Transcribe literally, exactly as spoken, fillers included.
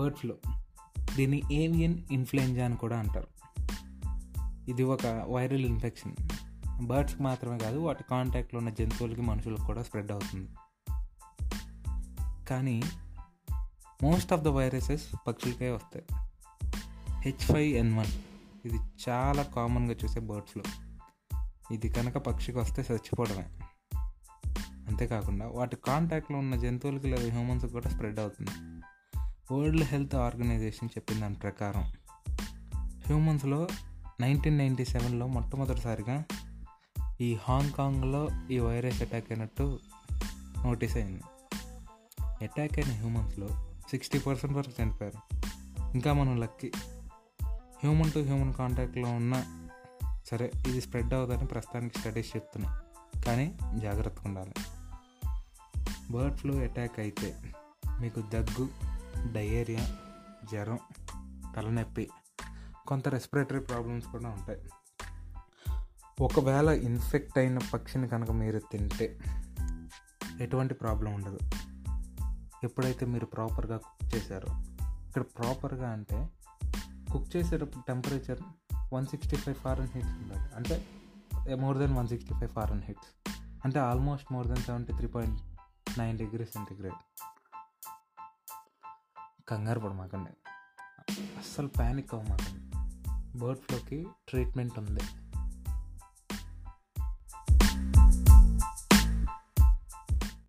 Bird flu, దీన్ని avian influenza అని కూడా అంటారు. ఇది ఒక వైరల్ ఇన్ఫెక్షన్, బర్డ్స్కి మాత్రమే కాదు వాటి కాంటాక్ట్లో ఉన్న జంతువులకి మనుషులకు కూడా స్ప్రెడ్ అవుతుంది. కానీ మోస్ట్ ఆఫ్ ద వైరసెస్ పక్షులకే వస్తాయి. హెచ్ ఫైవ్ ఎన్ వన్ ఇది చాలా కామన్గా చూసే బర్డ్ ఫ్లూ. ఇది కనుక పక్షికి వస్తే చచ్చిపోవడమే. అంతేకాకుండా వాటి కాంటాక్ట్లో ఉన్న జంతువులకి లేదా హ్యూమన్స్కి కూడా స్ప్రెడ్ అవుతుంది. వరల్డ్ హెల్త్ ఆర్గనైజేషన్ చెప్పిన దాని ప్రకారం హ్యూమన్స్లో నైన్టీన్ నైంటీ సెవెన్లో మొట్టమొదటిసారిగా ఈ హాంకాంగ్లో ఈ వైరస్ అటాక్ అయినట్టు నోటీస్ అయింది. అటాక్ అయిన హ్యూమన్స్లో సిక్స్టీ పర్సెంట్ వరకు చనిపోయారు. ఇంకా మనం లక్కీ, హ్యూమన్ టు హ్యూమన్ కాంటాక్ట్లో ఉన్నా సరే ఇది స్ప్రెడ్ అవుతుందని ప్రస్తుతానికి స్టడీస్ చెప్తున్నాయి. కానీ జాగ్రత్తగా ఉండాలి. బర్డ్ ఫ్లూ అటాక్ అయితే మీకు దగ్గు, డయేరియా, జ్వరం, తలనొప్పి, కొంత రెస్పిరేటరీ ప్రాబ్లమ్స్ కూడా ఉంటాయి. ఒకవేళ ఇన్ఫెక్ట్ అయిన పక్షిని కనుక మీరు తింటే ఎటువంటి ప్రాబ్లం ఉండదు, ఎప్పుడైతే మీరు ప్రాపర్గా కుక్ చేశారో. ఇక్కడ ప్రాపర్గా అంటే కుక్ చేసేటప్పుడు temperature one sixty five Fahrenheits ఉండాలి, అంటే more than one sixty five Fahrenheits అంటే almost more than seventy three point nine degree centigrade. కంగారు పడమాకండి, అస్సలు ప్యానిక్ అవ్వమాకండి. బర్డ్ ఫ్లూకి ట్రీట్మెంట్ ఉంది.